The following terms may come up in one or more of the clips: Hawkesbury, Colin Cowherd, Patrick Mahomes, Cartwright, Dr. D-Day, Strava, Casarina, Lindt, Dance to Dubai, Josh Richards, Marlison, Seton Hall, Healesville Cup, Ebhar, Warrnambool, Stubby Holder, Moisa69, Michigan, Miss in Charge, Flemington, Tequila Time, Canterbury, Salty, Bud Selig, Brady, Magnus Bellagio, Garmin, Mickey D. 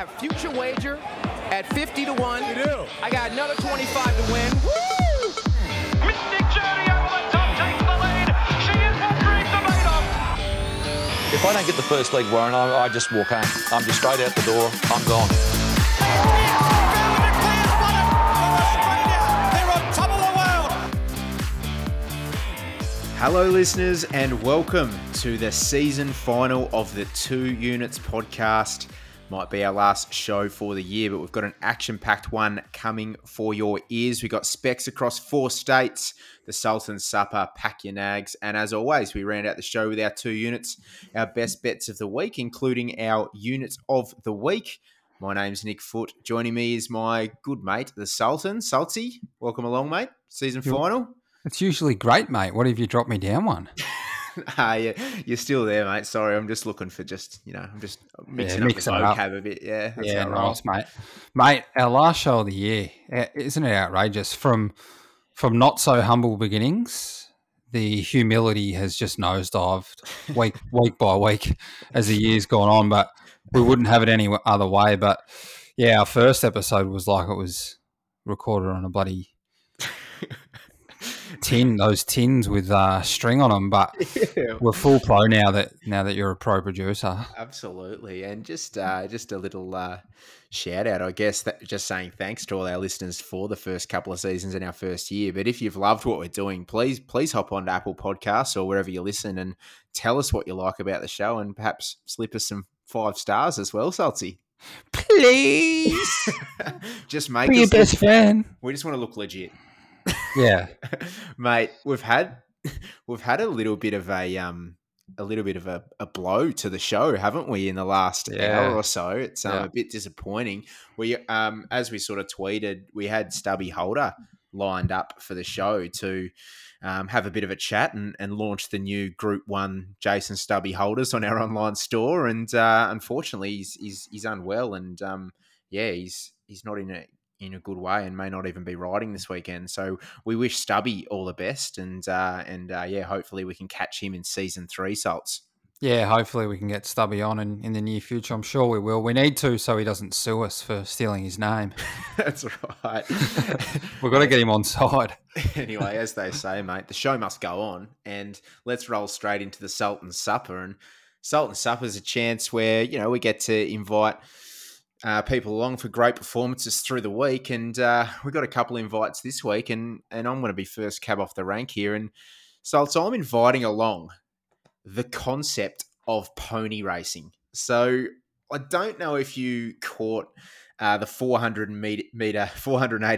have future wager at 50 to 1. You do. I got another 25 to win. Woo! Mystic Journey over the top takes the lead. She is entering the lead-off. If I don't get the first leg, Warren, I just walk home. I'm just straight out the door. I'm gone. Hello, listeners, and welcome to the season final of the Two Units podcast. Might be our last show for the year, but we've got an action-packed one coming for your ears. We've got specs across four states, the Sultan's Supper, Pack Your Nags, and as always, we round out the show with our Two Units, our best bets of the week, including our Units of the Week. My name's Nick Foote. Joining me is my good mate, the Sultan. Salty, welcome along, mate. Season final. It's usually great, mate. What if you drop me down one? You're still there, mate. Sorry, I'm just looking for mixing up the vocab a bit. Yeah, that's nice, mate. Mate, our last show of the year, isn't it outrageous? From not so humble beginnings, the humility has just nosedived week by week as the year's gone on. But we wouldn't have it any other way. But yeah, our first episode was like it was recorded on a bloody tin, those tins with string on them, but we're full pro now that you're a pro producer. Absolutely. And just a little shout out, I guess, that just saying thanks to all our listeners for the first couple of seasons in our first year. But if you've loved what we're doing, please hop on to Apple Podcasts or wherever you listen and tell us what you like about the show and perhaps slip us some 5 stars as well, Salty. Please. Just make us your best fan. We just want to look legit. Yeah, mate, we've had a little bit of a blow to the show, haven't we? In the last hour or so, it's a bit disappointing. We, as we sort of tweeted, we had Stubby Holder lined up for the show to have a bit of a chat and launch the new Group 1 Jason Stubby Holders on our online store. And unfortunately, he's unwell, and he's not in a good way and may not even be riding this weekend. So we wish Stubby all the best and hopefully we can catch him in season 3, Salts. Yeah, hopefully we can get Stubby on in the near future. I'm sure we will. We need to so he doesn't sue us for stealing his name. That's right. We've got to get him on side. Anyway, as they say, mate, the show must go on, and let's roll straight into the Sultan's Supper. And Sultan's Supper is a chance where, you know, we get to invite people along for great performances through the week, and we got a couple invites this week, and I'm going to be first cab off the rank here, and so I'm inviting along the concept of pony racing. So I don't know if you caught the 480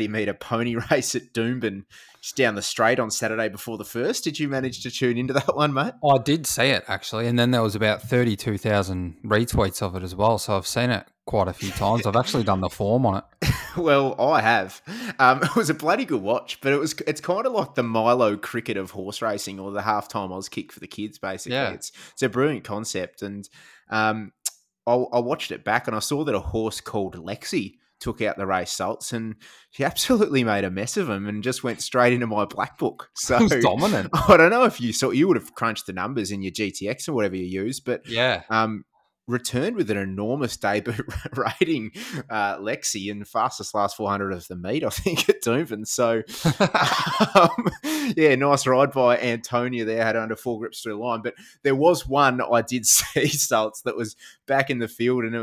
metre pony race at Doomben just down the straight on Saturday before the first. Did you manage to tune into that one, mate? I did see it, actually, and then there was about 32,000 retweets of it as well, so I've seen it quite a few times. I've actually done the form on it. Well, I have. It was a bloody good watch, but it's kind of like the Milo cricket of horse racing, or the halftime Oz kick for the kids, basically. Yeah. It's a brilliant concept, and I watched it back and I saw that a horse called Lexi took out the race, Salts, and she absolutely made a mess of him and just went straight into my black book. So it was dominant. I don't know if you would have crunched the numbers in your GTX or whatever you use, but returned with an enormous debut rating, Lexi, in the fastest last 400 of the meet, I think, at Doomben. So, nice ride by Antonia there, had under 4 grips through the line. But there was one I did see, Salts, that was back in the field, and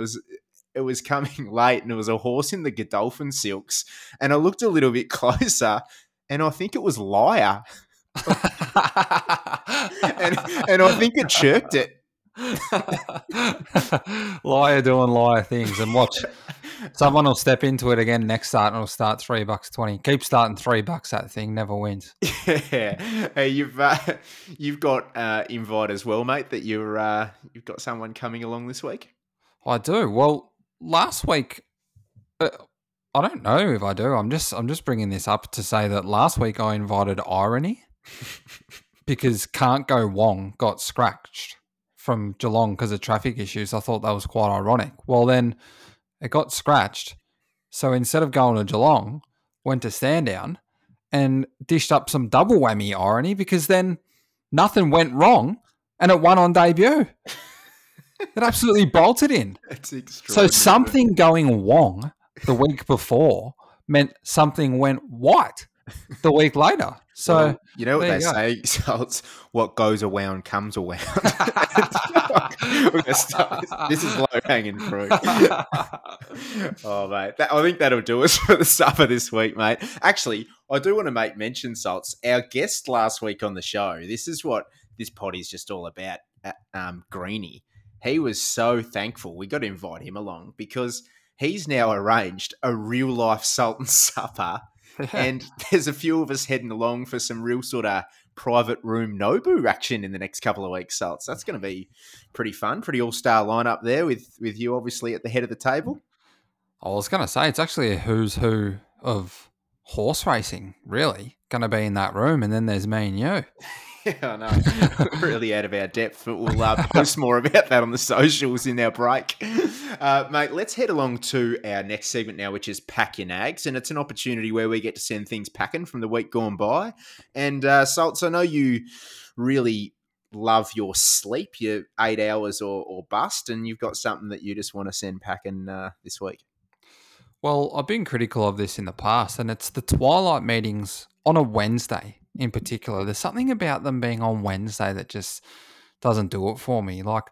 it was coming late, and it was a horse in the Godolphin silks. And I looked a little bit closer, and I think it was Liar. and I think it chirped it. Liar doing liar things, and watch, someone will step into it again next start and it'll start $3.20. Keep starting $3, that thing never wins. Yeah, hey, you've got invite as well, mate, that you've got someone coming along this week. I do. Well, last week, I don't know if I do. I'm just bringing this up to say that last week I invited Irony because Can't Go Wrong got scratched from Geelong because of traffic issues. I thought that was quite ironic. Well, then it got scratched. So instead of going to Geelong, went to Sandown and dished up some double whammy Irony, because then nothing went wrong and it won on debut. It absolutely bolted in. It's extraordinary. So something going wrong the week before meant something went white the week later. So well, you know what they say, so it's what goes around comes around. This is low-hanging fruit. Oh, mate. I think that'll do us for the supper this week, mate. Actually, I do want to make mention, Salts, our guest last week on the show, this is what this potty is just all about, Greeny. He was so thankful. We got to invite him along because he's now arranged a real-life Sultan supper. And there's a few of us heading along for some real sort of private room Nobu action in the next couple of weeks, Salts. So that's going to be pretty fun. Pretty all-star lineup there with you, obviously, at the head of the table. I was going to say, it's actually a who's who of horse racing, really, going to be in that room. And then there's me and you. Yeah, I know. Really out of our depth, but we'll post more about that on the socials in our break. Mate, let's head along to our next segment now, which is Pack Your Nags, and it's an opportunity where we get to send things packing from the week gone by. And, Salts, I know you really love your sleep, your 8 hours or bust, and you've got something that you just want to send packing this week. Well, I've been critical of this in the past, and it's the Twilight meetings on a Wednesday. In particular, there's something about them being on Wednesday that just doesn't do it for me. Like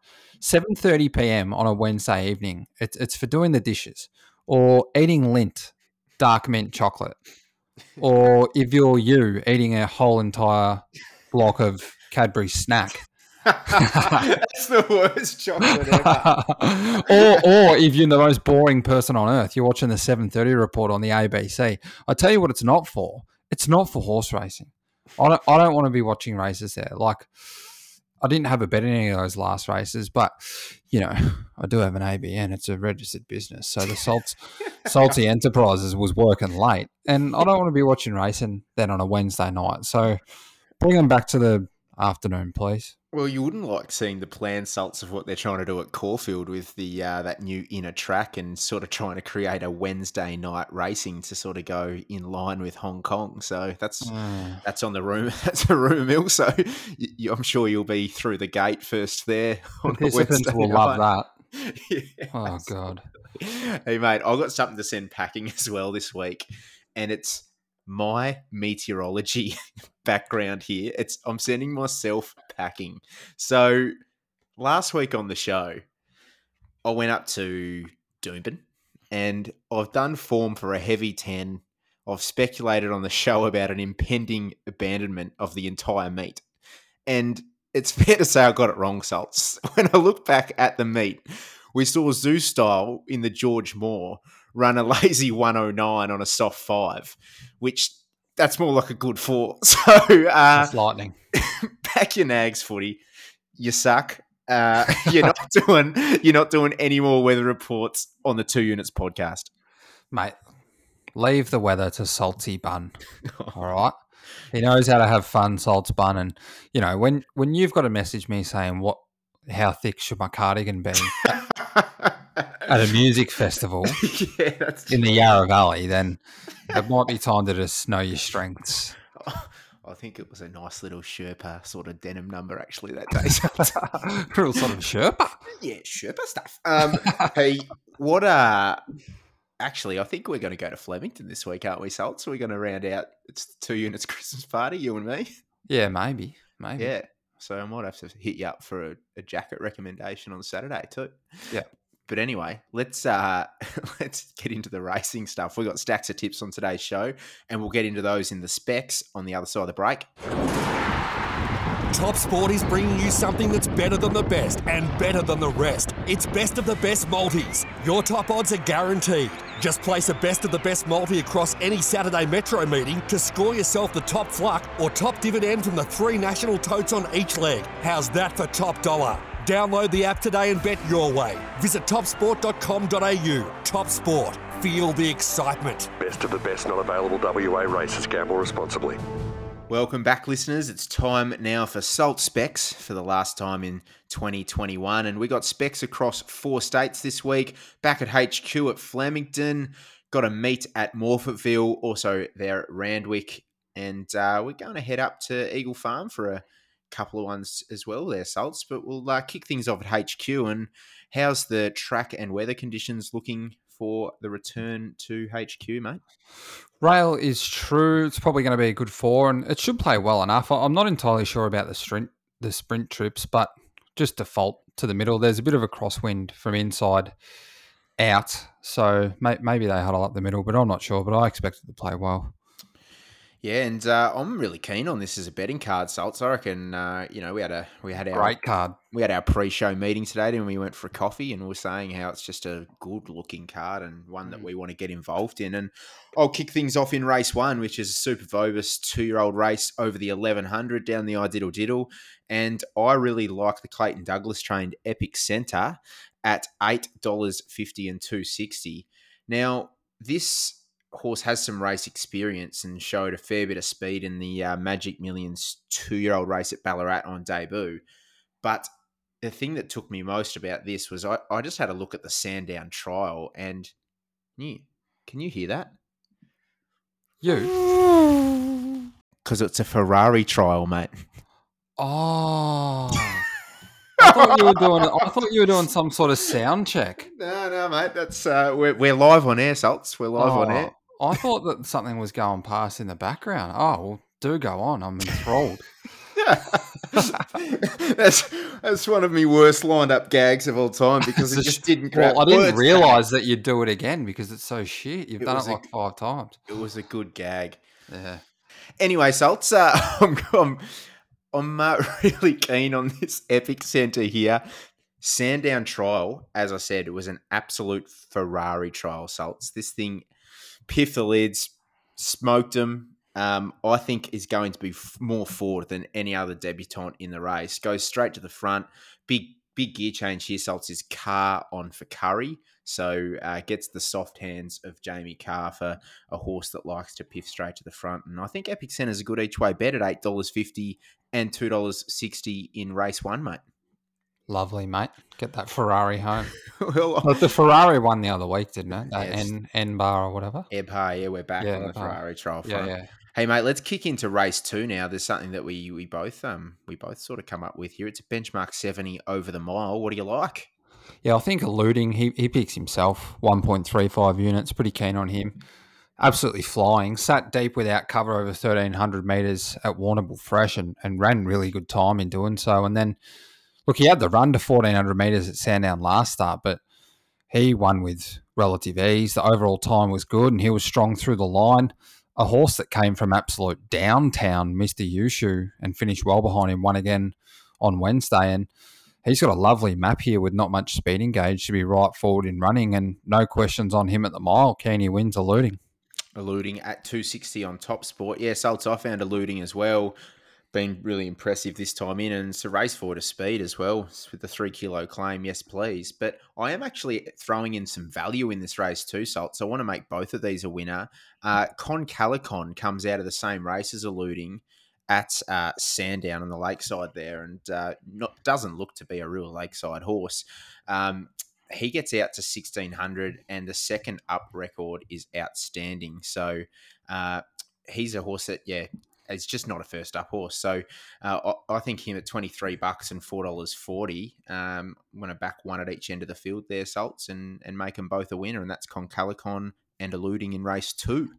7:30 p.m. on a Wednesday evening, it's for doing the dishes or eating Lindt dark mint chocolate, or if you're eating a whole entire block of Cadbury snack. That's the worst chocolate ever. or if you're the most boring person on earth, you're watching the 7:30 report on the ABC. I tell you what, it's not for. It's not for horse racing. I don't want to be watching races there. Like, I didn't have a bet in any of those last races, but, you know, I do have an ABN. It's a registered business. So the Salty Enterprises was working late, and I don't want to be watching racing then on a Wednesday night. So bring them back to the afternoon, please. Well, you wouldn't like seeing the planned, Salts, of what they're trying to do at Caulfield with the that new inner track and sort of trying to create a Wednesday night racing to sort of go in line with Hong Kong. So that's on the room. That's a rumour mill. So I'm sure you'll be through the gate first there. On the participants will love that. Yeah, oh absolutely. God! Hey mate, I've got something to send packing as well this week, and it's my meteorology background here. I'm sending myself packing. So last week on the show, I went up to Doomben and I've done form for a heavy 10. I've speculated on the show about an impending abandonment of the entire meet. And it's fair to say I got it wrong, Salts. When I look back at the meet, we saw Zoo Style in the George Moore run a lazy 109 on a soft 5, which that's more like a good 4. So that's lightning. Pack your nags, footy. You suck. You're not doing any more weather reports on the Two Units podcast, mate. Leave the weather to Salty Bun. All right, he knows how to have fun, Salts Bun. And you know when you've got to message me saying how thick should my cardigan be. At a music festival in the Yarra Valley, then it might be time to just know your strengths. I think it was a nice little Sherpa sort of denim number actually that day. Real sort of Sherpa. Yeah, Sherpa stuff. Hey, what actually I think we're going to go to Flemington this week, aren't we, Salt? So we're going to round out. It's the Two Units Christmas party, you and me. Yeah, maybe. Yeah. So I might have to hit you up for a jacket recommendation on Saturday too. Yeah. But anyway, let's get into the racing stuff. We've got stacks of tips on today's show, and we'll get into those in the specs on the other side of the break. Top Sport is bringing you something that's better than the best and better than the rest. It's best of the best multis. Your top odds are guaranteed. Just place a best of the best multi across any Saturday Metro meeting to score yourself the top fluck or top dividend from the three national totes on each leg. How's that for top dollar? Download the app today and bet your way. Visit topsport.com.au. Top Sport. Feel the excitement. Best of the best, not available WA races. Gamble responsibly. Welcome back, listeners. It's time now for Salt Specs for the last time in 2021. And we got specs across 4 states this week. Back at HQ at Flemington. Got a meet at Morphettville. Also there at Randwick. And we're going to head up to Eagle Farm for a couple of ones as well there, Salts, but we'll kick things off at HQ. And how's the track and weather conditions looking for the return to HQ, mate? Rail is true. It's probably going to be a good four, and it should play well enough. I'm not entirely sure about the sprint trips, but just default to the middle. There's a bit of a crosswind from inside out, so maybe they huddle up the middle, but I'm not sure. But I expect it to play well. Yeah, and I'm really keen on this as a betting card, Salts. I reckon we had our great card. We had our pre-show meeting today, and we went for a coffee, and we were saying how it's just a good-looking card and one that we want to get involved in. And I'll kick things off in race one, which is a Super Vobis two-year-old race over the 1100 down the Ididdle Diddle, and I really like the Clayton Douglas trained Epic Centre at $8.50 and $2.60. Now this horse has some race experience and showed a fair bit of speed in the Magic Millions two-year-old race at Ballarat on debut. But the thing that took me most about this was I just had a look at the Sandown trial, and can you hear that? You. Because it's a Ferrari trial, mate. Oh. I thought you were doing some sort of sound check. No, mate. That's we're live on air, Salts. We're live on air. I thought that something was going past in the background. Oh, well, do go on. I'm enthralled. that's one of my worst lined-up gags of all time because it just didn't come out. Well, I didn't realise that you'd do it again because it's so shit. You've done it like five times. It was a good gag. Yeah. Anyway, Salts, I'm really keen on this Epic Centre here. Sandown trial, as I said, it was an absolute Ferrari trial, Salts. This thing piffed the lids, smoked them. I think is going to be more forward than any other debutant in the race. Goes straight to the front. Big gear change here, Salts, is Carr on for Curry. So gets the soft hands of Jamie Carr for a horse that likes to piff straight to the front. And I think Epic Centre's a good each-way bet at $8.50 and $2.60 in race one, mate. Lovely, mate. Get that Ferrari home. Well, the Ferrari won the other week, didn't it? Yes. N-Bar or whatever. Ebhar, yeah, we're back on the Ferrari trial front. Yeah. Hey, mate, let's kick into race two now. There's something that we both sort of come up with here. It's a benchmark 70 over the mile. What do you like? Yeah, I think Alluding, he picks himself, 1.35 units. Pretty keen on him. Absolutely flying. Sat deep without cover over 1,300 metres at Warrnambool Fresh and ran really good time in doing so. And then, look, he had the run to 1,400 metres at Sandown last start, but he won with relative ease. The overall time was good and he was strong through the line. A horse that came from absolute downtown, Mr. Yushu, and finished well behind him, won again on Wednesday. And he's got a lovely map here with not much speed engaged to be right forward in running and no questions on him at the mile. Can he wins Alluding? Alluding at 260 on Top Sport. Yeah, Salts, I found Alluding as well. Been really impressive this time in, and it's a race forward to speed as well. It's with the 3 kilo claim, yes please. But I am actually throwing in some value in this race too, Salts. So I want to make both of these a winner. Con Calicon comes out of the same race as Alluding at Sandown on the lakeside there, and doesn't look to be a real lakeside horse. He gets out to 1,600, and the second up record is outstanding. So he's a horse that, yeah, it's just not a first up horse. So I think him at $23 and $4.40. I'm going to back one at each end of the field there, Salts, and make them both a winner. And that's Con Calicon and Alluding in race two.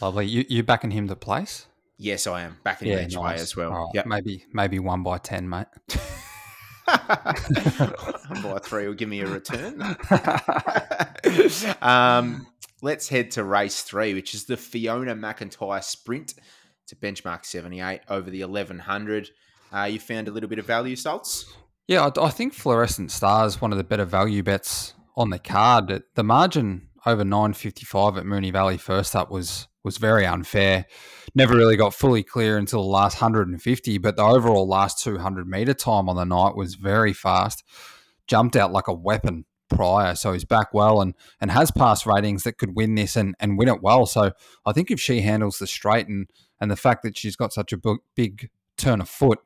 Lovely. You backing him to place? Yes, I am. Backing him each way as well. Right. Yep. Maybe 1 by 10, mate. 1 by 3 will give me a return. Let's head to race three, which is the Fiona McIntyre Sprint. It's a benchmark 78 over the 1100. You found a little bit of value, Salts? Yeah, I think Fluorescent Star is one of the better value bets on the card. The margin over 9.55 at Moonee Valley first up was very unfair. Never really got fully clear until the last 150, but the overall last 200 metre time on the night was very fast. Jumped out like a weapon prior, so he's back well and has past ratings that could win this and win it well. So I think if she handles the straight and the fact that she's got such a big turn of foot,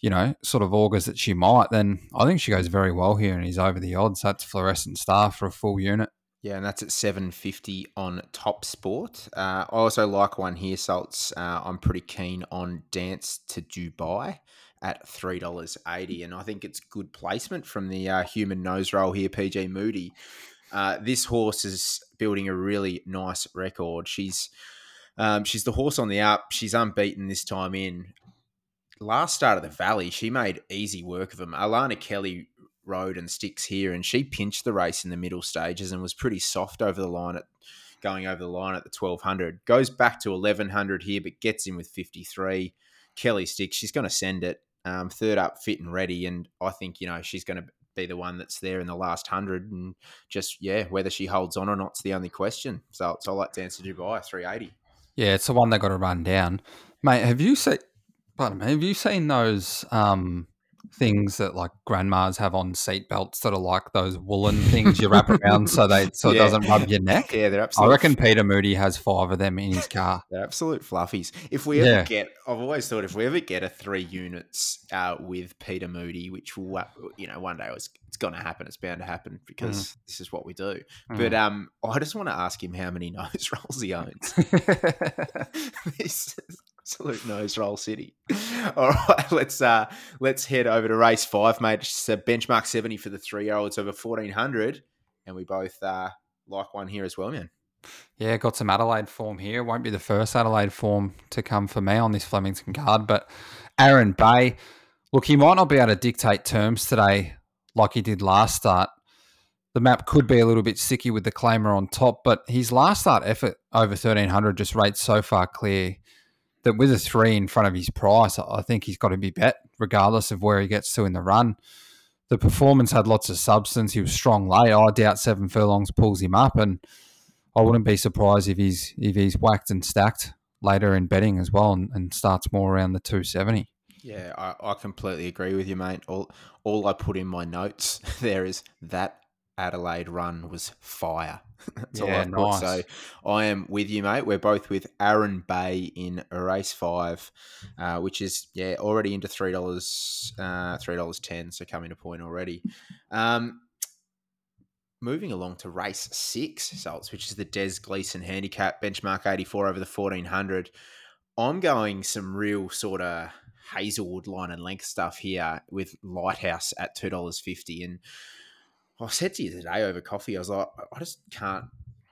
you know, sort of augurs that she might, then I think she goes very well here and he's over the odds. That's Fluorescent Star for a full unit. Yeah, and that's at $7.50 on Top Sport. I also like one here, Salts. I'm pretty keen on Dance to Dubai at $3.80, and I think it's good placement from the human nose roll here, PG Moody. This horse is building a really nice record. She's the horse on the up. She's unbeaten this time in. Last start of the Valley, she made easy work of them. Alana Kelly rode and sticks here, and she pinched the race in the middle stages and was pretty soft over the line at the 1200. Goes back to 1100 here, but gets in with 53. Kelly sticks. She's going to send it. Third up, fit and ready, and I think she's going to be the one that's there in the last 100, and just whether she holds on or not's the only question. So it's all like Dance to Dubai, $3.80. Yeah, it's the one they got to run down, mate. Have you seen those things that like grandmas have on seat belts that are like those woolen things you wrap around so it doesn't rub your neck? Yeah, they're absolutely. I reckon Peter Moody has 5 of them in his car. They're absolute fluffies. If we ever get a 3 Units with Peter Moody, which one day it's going to happen. It's bound to happen because this is what we do. Mm. But I just want to ask him how many nose rolls he owns. This is absolute nose roll city. All right, let's head over to race 5, mate. It's a benchmark 70 for the 3-year-olds over 1400, and we both like one here as well, man. Yeah, got some Adelaide form here. Won't be the first Adelaide form to come for me on this Flemington card, but Aaron Bay, look, he might not be able to dictate terms today like he did last start. The map could be a little bit sticky with the claimer on top, but his last start effort over 1300 just rates so far clear that with a 3 in front of his price, I think he's got to be bet, regardless of where he gets to in the run. The performance had lots of substance. He was strong late. I doubt 7 furlongs pulls him up, and I wouldn't be surprised if he's whacked and stacked later in betting as well, and starts more around the 270. Yeah, I completely agree with you, mate. All I put in my notes there is that Adelaide run was fire. That's all I thought. Nice. So I am with you, mate. We're both with Aaron Bay in race 5, which is already into $3, $3.10, so coming to point already. Moving along to race 6, Salts, which is the Des Gleeson handicap, benchmark 84 over the 1400. I'm going some real sort of Hazelwood line and length stuff here with Lighthouse at $2.50, and I said to you today over coffee, I was like, I just can't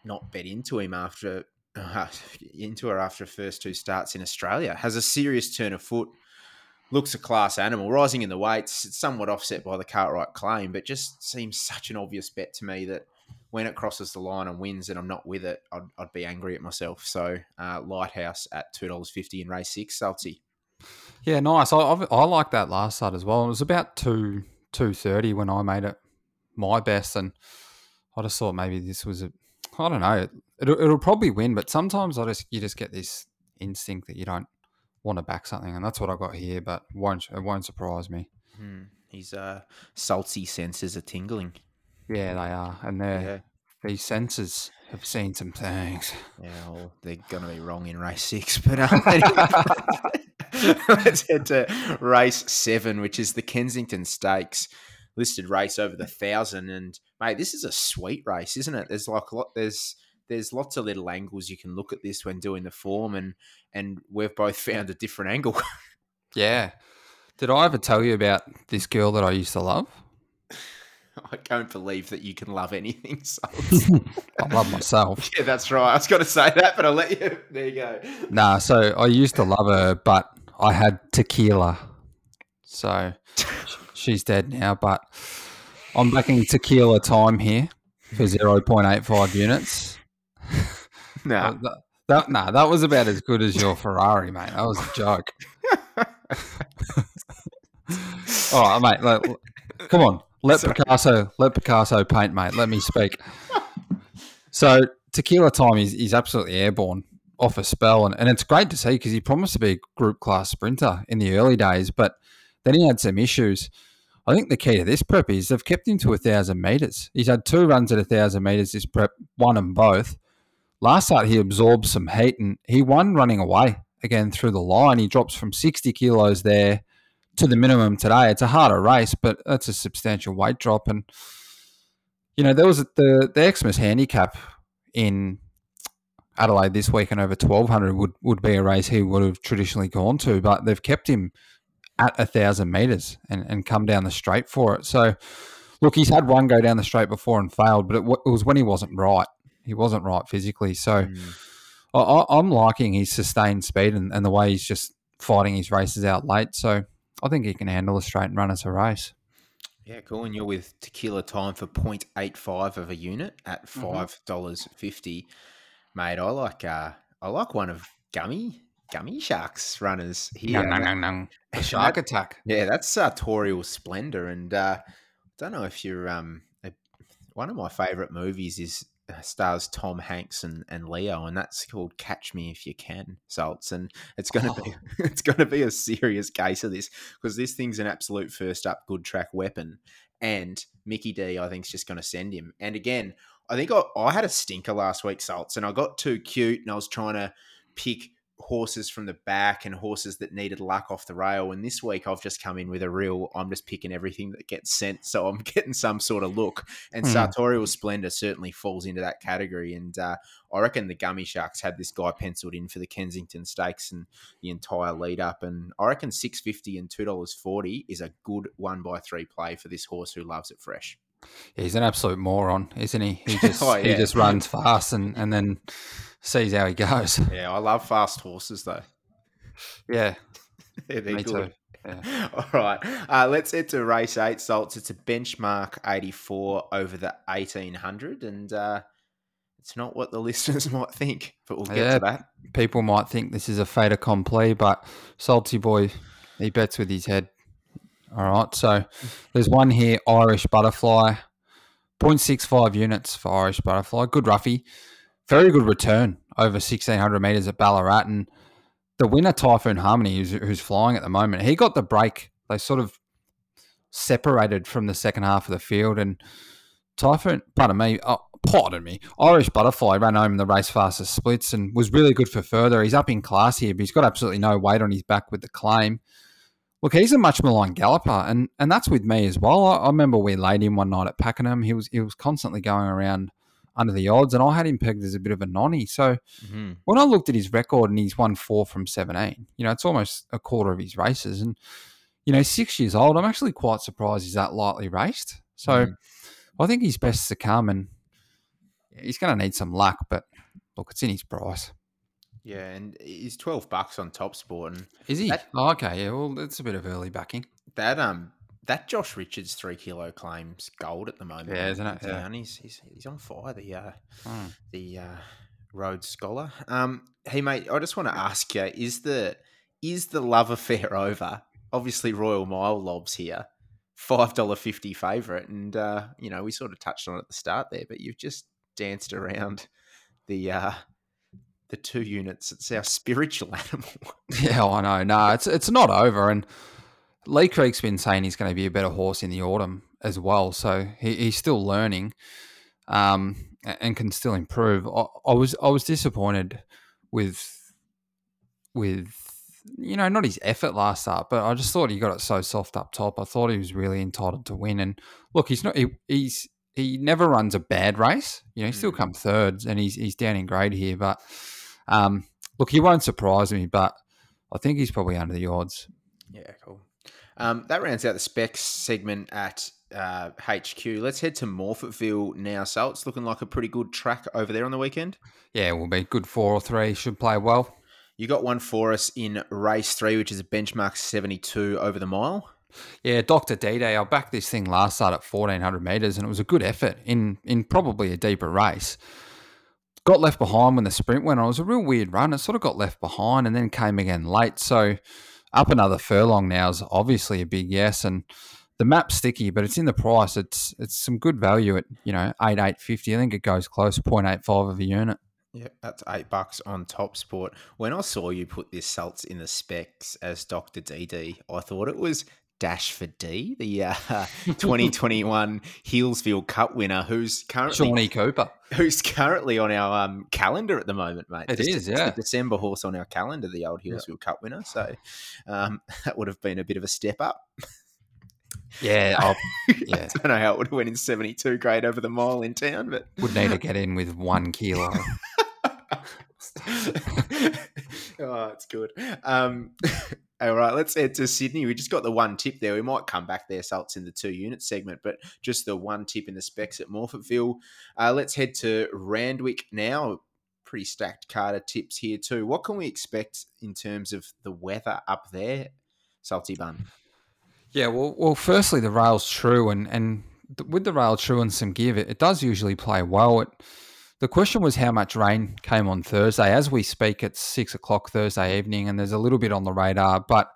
not bet into him after first 2 starts in Australia. Has a serious turn of foot, looks a class animal, rising in the weights. It's somewhat offset by the Cartwright claim, but just seems such an obvious bet to me that when it crosses the line and wins and I'm not with it, I'd be angry at myself. So Lighthouse at $2.50 in race 6, Salty. Yeah, nice. I like that last start as well. It was about 2:30 when I made it my best, and I just thought maybe this was I don't know, it'll probably win, but sometimes you just get this instinct that you don't want to back something, and that's what I got here, but it won't surprise me. His salty senses are tingling. Yeah, they are, and these senses have seen some things. Yeah, well, they're going to be wrong in race 6, but let's head to race 7, which is the Kensington Stakes. Listed race over the 1,000, and mate, this is a sweet race, isn't it? There's there's lots of little angles you can look at this when doing the form, and we've both found a different angle. Yeah. Did I ever tell you about this girl that I used to love? I don't believe that you can love anything. So I love myself. Yeah, that's right. I was going to say that, but I'll let you. There you go. Nah, so I used to love her, but I had tequila, so. She's dead now, but I'm backing Tequila Time here for 0.85 units. No. That was about as good as your Ferrari, mate. That was a joke. All right, mate. Come on. Let Picasso paint, mate. Let me speak. So Tequila Time is absolutely airborne off a spell, and it's great to see because he promised to be a group class sprinter in the early days, but then he had some issues. I think the key to this prep is they've kept him to 1,000 metres. He's had 2 runs at 1,000 metres this prep, won them both. Last start, he absorbed some heat, and he won running away again through the line. He drops from 60 kilos there to the minimum today. It's a harder race, but that's a substantial weight drop. And you know, there was the Xmas handicap in Adelaide this week, and over 1,200 would be a race he would have traditionally gone to, but they've kept him at 1,000 metres and come down the straight for it. So, look, he's had one go down the straight before and failed, but it was when he wasn't right. He wasn't right physically. So I'm liking his sustained speed and the way he's just fighting his races out late. So I think he can handle a straight and run as a race. Yeah, cool. And you're with Tequila Time for 0.85 of a unit at $5.50. Mate, I like one of Gummy Sharks runners here. A shark attack. Yeah, that's sartorial splendor. And I don't know if you're one of my favourite movies is stars Tom Hanks and Leo, and that's called Catch Me If You Can, Salts. And it's going to be a serious case of this, because this thing's an absolute first up good track weapon. And Mickey D, I think, is just going to send him. And again, I think I had a stinker last week, Salts, and I got too cute, and I was trying to pick horses from the back and horses that needed luck off the rail. And this week I've just come in with a real, I'm just picking everything that gets sent. So I'm getting some sort of look, and Sartorial Splendor certainly falls into that category. And I reckon the Gummy Sharks had this guy penciled in for the Kensington Stakes and the entire lead up. And I reckon $6.50 and $2.40 is a good 1/3 play for this horse who loves it fresh. He's an absolute moron, isn't he? He just runs fast and then sees how he goes. Yeah, I love fast horses though. Yeah, yeah, me good too. Yeah. All right, let's head to race 8, Salts. It's a benchmark 84 over the 1800, and it's not what the listeners might think, but we'll get to that. People might think this is a fait accompli, but Salty Boy, he bets with his head. All right, so there's one here, Irish Butterfly, 0.65 units for Irish Butterfly. Good roughy, very good return over 1,600 metres at Ballarat. And the winner, Typhoon Harmony, who's flying at the moment, he got the break. They sort of separated from the second half of the field, and Irish Butterfly ran home in the race fastest splits and was really good for further. He's up in class here, but he's got absolutely no weight on his back with the claim. Look, he's a much maligned galloper, and that's with me as well. I remember we laid him one night at Pakenham. He was constantly going around under the odds, and I had him pegged as a bit of a nonny. So when I looked at his record, and he's won 4 from 17, you know, it's almost a quarter of his races. And, you know, 6 years old, I'm actually quite surprised he's that lightly raced. So I think he's best to come, and he's going to need some luck, but look, it's in his price. Yeah, and he's $12 on TopSport. And is he? Okay, yeah, well, that's a bit of early backing. That Josh Richards 3 kilo claim's gold at the moment. Yeah, isn't it? Yeah. He's on fire, the Rhodes Scholar. Hey, mate, I just want to ask you, is the love affair over? Obviously, Royal Mile lobs here, $5.50 favourite. And, you know, we sort of touched on it at the start there, but you've just danced around the 2 units. It's our spiritual animal. Yeah, I know. No, it's not over. And Lee Creek's been saying he's going to be a better horse in the autumn as well. So he's still learning and can still improve. I was disappointed with, you know, not his effort last up, but I just thought he got it so soft up top. I thought he was really entitled to win. And look, he's not. He never runs a bad race. You know, he's still come third, and he's down in grade here. But look, he won't surprise me, but I think he's probably under the odds. Yeah, cool. That rounds out the specs segment at HQ. Let's head to Morphettville now. So it's looking like a pretty good track over there on the weekend. Yeah, it will be good 4 or 3. Should play well. You got one for us in race 3, which is a benchmark 72 over the mile. Yeah, Dr. D-Day, I backed this thing last start at 1,400 metres, and it was a good effort in probably a deeper race. Got left behind when the sprint went on. It was a real weird run. It sort of got left behind and then came again late. So up another furlong now is obviously a big yes. And the map's sticky, but it's in the price. It's some good value at, you know, $8.50. I think it goes close, 0.85 of a unit. Yeah, that's $8 on TopSport. When I saw you put this, Salts, in the specs as Dr. D-Day, I thought it was Dash for D, the 2021 Healesville Cup winner, who's currently on our calendar at the moment, mate. It's the December horse on our calendar, the old Healesville Cup winner. So that would have been a bit of a step up. Yeah. I don't know how it would have went in 72 grade over the mile in town, but would need to get in with 1 kilo. Oh, it's good. All right, let's head to Sydney. We just got the one tip there. We might come back there, Salts, in the 2 unit segment, but just the one tip in the specs at Morphettville. Let's head to Randwick now. Pretty stacked card of tips here too. What can we expect in terms of the weather up there, Salty Bun? Yeah, well, firstly, the rail's true, and with the rail true and some give, it does usually play well. The question was how much rain came on Thursday. As we speak, it's 6 o'clock Thursday evening, and there's a little bit on the radar, but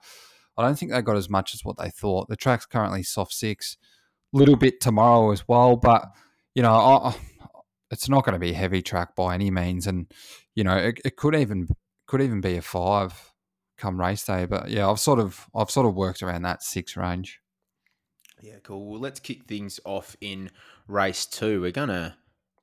I don't think they got as much as what they thought. The track's currently soft 6, a little bit tomorrow as well, but, you know, it's not going to be a heavy track by any means, and, you know, it could even be a 5 come race day. But yeah, I've sort of worked around that 6 range. Yeah, cool. Well, let's kick things off in race 2. We're going to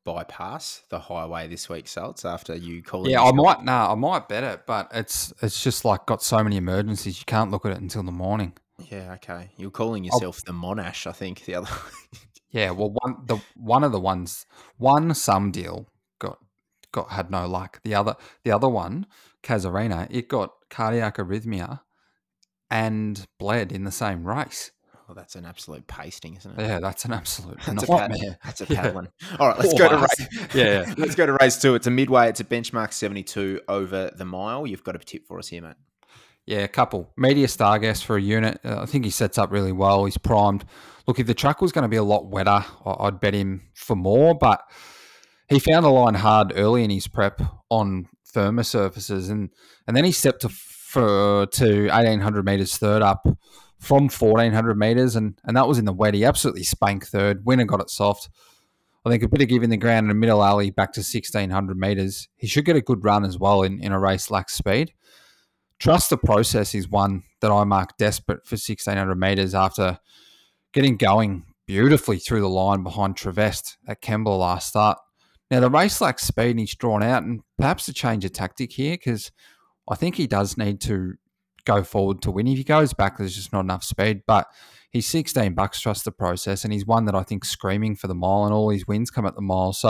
bypass the highway this week, Salts, after you call it. Yeah, I might bet it, but it's just like got so many emergencies, you can't look at it until the morning. Yeah, okay. You're calling yourself the Monash, I think, the other. Yeah, well, one Some Deal had no luck. The other one, Casarina, it got cardiac arrhythmia and bled in the same race. Well, that's an absolute pasting, isn't it? Yeah, that's an absolute nightmare. That's a paddling. Yeah. All right, let's go to race 2. It's a midway. It's a benchmark 72 over the mile. You've got a tip for us here, mate. Yeah, a couple. Media Star Guest for a unit. I think he sets up really well. He's primed. Look, if the track was going to be a lot wetter, I'd bet him for more, but he found the line hard early in his prep on firmer surfaces, and then he stepped to 1,800 metres third up from 1,400 metres, and that was in the wet. He absolutely spanked third. Winner got it soft. I think a bit of giving the ground in the middle alley back to 1,600 metres. He should get a good run as well in a race lack speed. Trust the Process is one that I mark desperate for 1,600 metres after getting going beautifully through the line behind Trevest at Kembla last start. Now, the race lacks speed and he's drawn out, and perhaps a change of tactic here, because I think he does need to go forward to win. If he goes back, there's just not enough speed, but he's $16, Trust the Process, and he's one that I think screaming for the mile, and all his wins come at the mile. So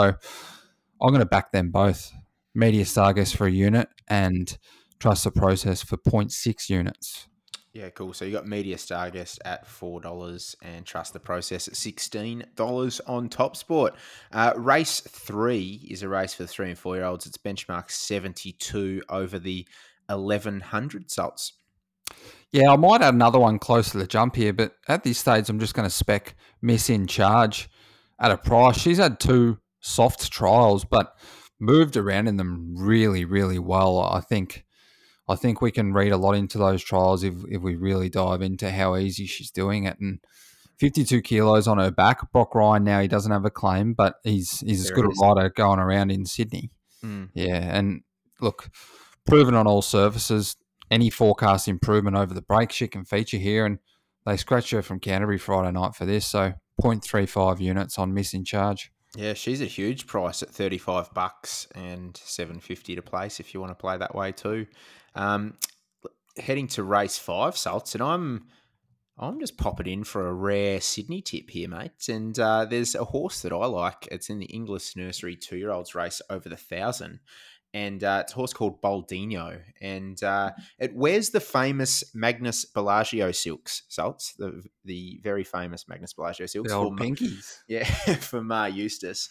I'm going to back them both. Media Star Guest for a unit and Trust the Process for 0.6 units. Yeah, cool. So you got Media Star Guest at $4 and Trust the Process at $16 on Top Sport. Race 3 is a race for the 3 and 4 year olds. It's benchmark 72 over the 1,100, Salts. Yeah, I might add another one close to the jump here, but at this stage, I'm just going to spec Miss In Charge at a price. She's had 2 soft trials, but moved around in them really, really well. I think we can read a lot into those trials if we really dive into how easy she's doing it. And 52 kilos on her back. Brock Ryan now, he doesn't have a claim, but he's as good a rider going around in Sydney. Mm. Yeah, and look, proven on all surfaces. Any forecast improvement over the break, she can feature here. And they scratch her from Canterbury Friday night for this. So 0.35 units on Miss In Charge. Yeah, she's a huge price at $35 and $7.50 to place if you want to play that way too. Heading to race 5, Salts, and I'm just popping in for a rare Sydney tip here, mate. And there's a horse that I like. It's in the English Nursery 2 year olds race over the 1,000, and it's a horse called Boldino, and it wears the famous Magnus Bellagio silks, Salts, the very famous Magnus Bellagio silks. The old pinkies. Yeah, for Mar Eustace.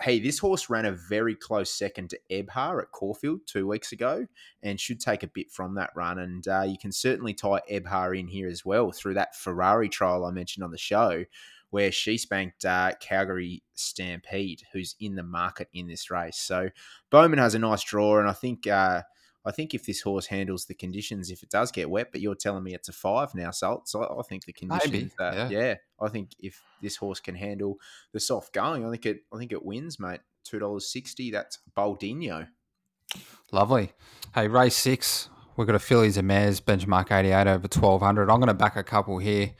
Hey, this horse ran a very close second to Ebhar at Caulfield 2 weeks ago, and should take a bit from that run. And you can certainly tie Ebhar in here as well through that Ferrari trial I mentioned on the show, where she spanked Calgary Stampede, who's in the market in this race. So Bowman has a nice draw, and I think if this horse handles the conditions, if it does get wet, but you're telling me it's a 5 now, Salt, so I think the conditions. Yeah, I think if this horse can handle the soft going, I think it wins, mate. $2.60. That's Boldino. Lovely. Hey, race 6. We've got a fillies and mares benchmark 88 over 1,200. I'm going to back a couple here.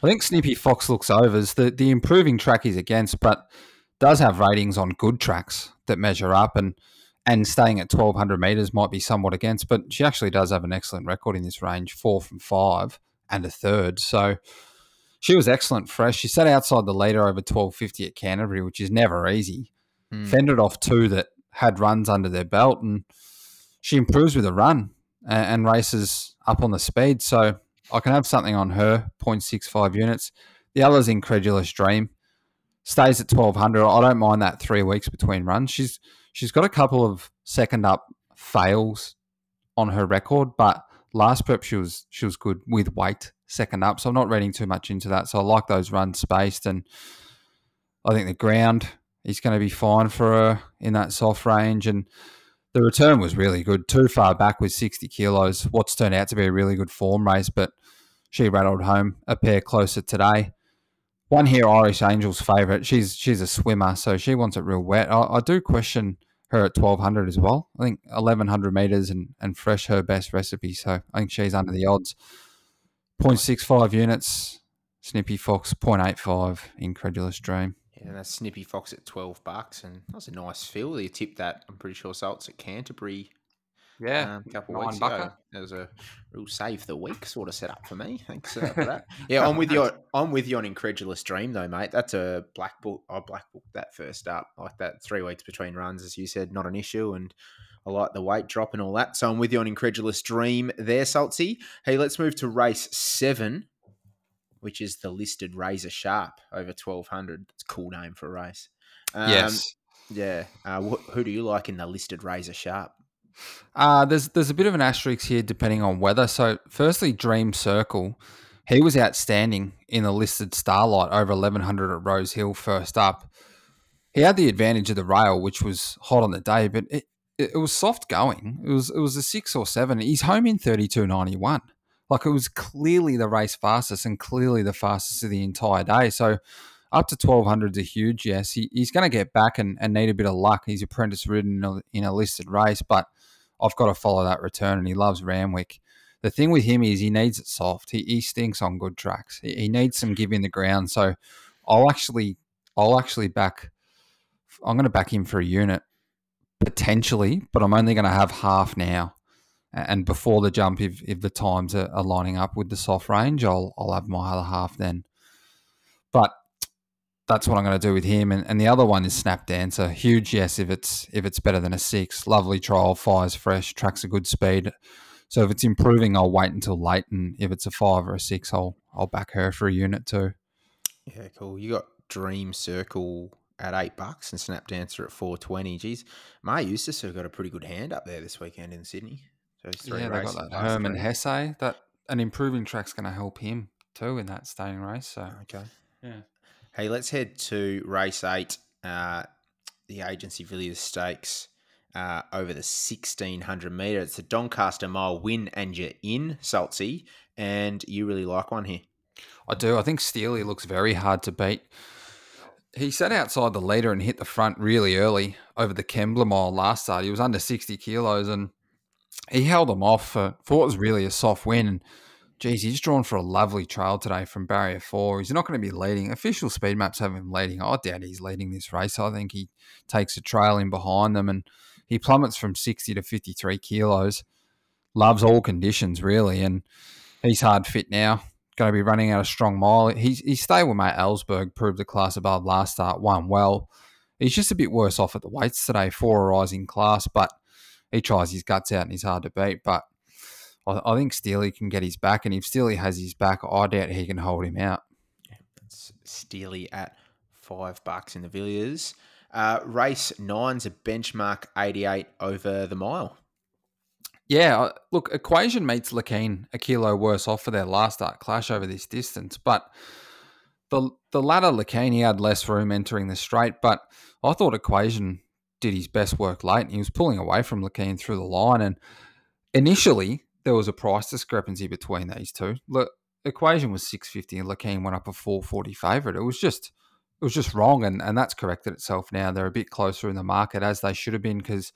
I think Snippy Fox looks overs. The improving track he's against, but does have ratings on good tracks that measure up, and staying at 1,200 metres might be somewhat against, but she actually does have an excellent record in this range, 4 from 5 and a third. So She was excellent fresh. She sat outside the leader over 12.50 at Canterbury, which is never easy. Fended off two that had runs under their belt, and she improves with a run and races up on the speed. So I can have something on her, 0.65 units. The other's Incredulous Dream. Stays at 1,200. I don't mind that 3 weeks between runs. She's got a couple of second up fails on her record, but last prep she was good with weight second up. So I'm not reading too much into that. So I like those runs spaced, and I think the ground is going to be fine for her in that soft range. And the return was really good. Too far back with 60 kilos. What's turned out to be a really good form race, but she rattled home a pair closer today. One here, Irish Angel's favourite. She's a swimmer, so she wants it real wet. I do question her at 1,200 as well. I think 1,100 metres and fresh her best recipe, so I think she's under the odds. 0.65 units, Snippy Fox, 0.85, Incredulous Dream. Yeah, that's Snippy Fox at $12, and that was a nice fill. You tipped that, I'm pretty sure, Salts at Canterbury. Yeah, a couple of weeks ago. That was a real save the week sort of setup for me. Thanks for that. Yeah, I'm with you on Incredulous Dream though, mate. That's a black book. I black booked that first up, like that 3 weeks between runs, as you said, not an issue. And I like the weight drop and all that. So I'm with you on Incredulous Dream there, Saltsy. Hey, let's move to race 7, which is the listed Razor Sharp over 1,200. It's a cool name for a race. Yes. Yeah. Who do you like in the listed Razor Sharp? There's a bit of an asterisk here depending on weather. So firstly, Dream Circle, he was outstanding in the listed Starlight over 1,100 at Rose Hill first up. He had the advantage of the rail, which was hot on the day, but it was soft going. It was a 6 or 7. He's home in 32.91. Like, it was clearly the race fastest and clearly the fastest of the entire day. So up to 1,200 is a huge yes. He's going to get back and need a bit of luck. He's apprentice ridden in a listed race, but I've got to follow that return, and he loves Randwick. The thing with him is he needs it soft. He stinks on good tracks. He needs some give in the ground. So I'll actually back. I'm going to back him for a unit potentially, but I'm only going to have half now. And before the jump, if the times are lining up with the soft range, I'll have my other half then. But that's what I'm going to do with him. And the other one is Snap Dancer. Huge yes if it's better than a 6. Lovely trial, fires fresh, tracks a good speed. So if it's improving, I'll wait until late. And if it's a 5 or a 6, I'll back her for a unit too. Yeah, cool. You got Dream Circle at $8 and Snap Dancer at $4.20. Geez, Mai Eustace got a pretty good hand up there this weekend in Sydney. So yeah, they got that Herman Hesse. That an improving track's going to help him too in that staying race. So okay, yeah. Hey, let's head to race 8, the Agency Villiers Stakes over the 1,600 metre. It's the Doncaster Mile win and you're in, Saltsy, and you really like one here. I do. I think Steely looks very hard to beat. He sat outside the leader and hit the front really early over the Kembla Mile last start. He was under 60 kilos and he held them off for what was really a soft win. And geez, he's drawn for a lovely trail today from Barrier 4. He's not going to be leading. Official speed maps have him leading. I doubt he's leading this race. I think he takes a trail in behind them, and he plummets from 60 to 53 kilos. Loves all conditions, really, and he's hard fit now. Going to be running out a strong mile. His stay with mate Ellsberg proved the class above last start, won well. He's just a bit worse off at the weights today for a rising class, but he tries his guts out and he's hard to beat, but I think Steely can get his back, and if Steely has his back, I doubt he can hold him out. Yeah, that's Steely at $5 in the Villiers. Race 9's a benchmark 88 over the mile. Yeah, look, Equation meets Lakeen a kilo worse off for their last start clash over this distance, but the latter Lakeen, he had less room entering the straight, but I thought Equation did his best work late, and he was pulling away from Lakeen through the line, and initially there was a price discrepancy between these two. Look, Equation was $6.50 and Lakeen went up a $4.40 favourite. It was just wrong, and that's corrected itself now. They're a bit closer in the market, as they should have been, because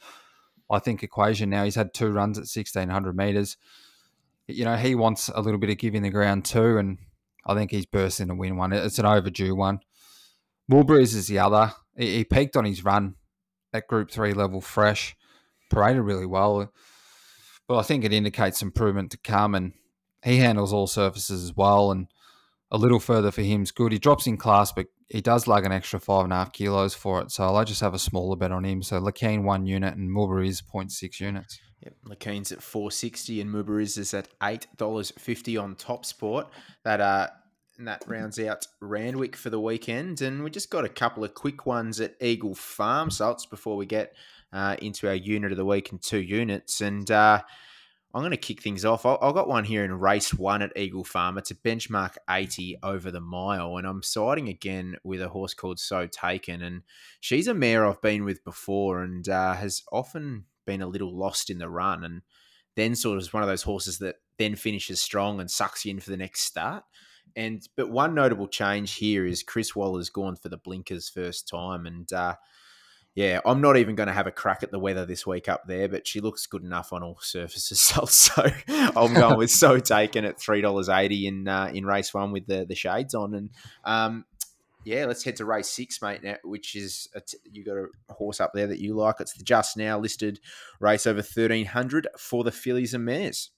I think Equation now, he's had two runs at 1,600 metres. You know, he wants a little bit of give in the ground too, and I think he's bursting to win one. It's an overdue one. Mulberry's is the other. He peaked on his run at Group 3 level fresh. Paraded really well. But I think it indicates improvement to come, and he handles all surfaces as well. And a little further for him's good. He drops in class, but he does lug an extra 5.5 kilos for it. So I just have a smaller bet on him. So Lekeen 1 unit and Mubariz 0.6 units. Yep, Lekeen's at $4.60 and Mubariz is at $8.50 on Top Sport. That rounds out Randwick for the weekend. And we just got a couple of quick ones at Eagle Farm, Salts, before we get into our unit of the week and 2 units. And I'm going to kick things off. I've got one here in race 1 at Eagle Farm. It's a benchmark 80 over the mile, and I'm siding again with a horse called So Taken, and she's a mare I've been with before and has often been a little lost in the run, and then sort of is one of those horses that then finishes strong and sucks you in for the next start. But one notable change here is Chris Waller's gone for the blinkers first time, and yeah, I'm not even going to have a crack at the weather this week up there, but she looks good enough on all surfaces. So I'm going with So Taken at $3.80 in race 1 with the shades on. And yeah, let's head to race 6, mate, now, which is you got a horse up there that you like. It's the just now listed race over 1,300 for the fillies and mares.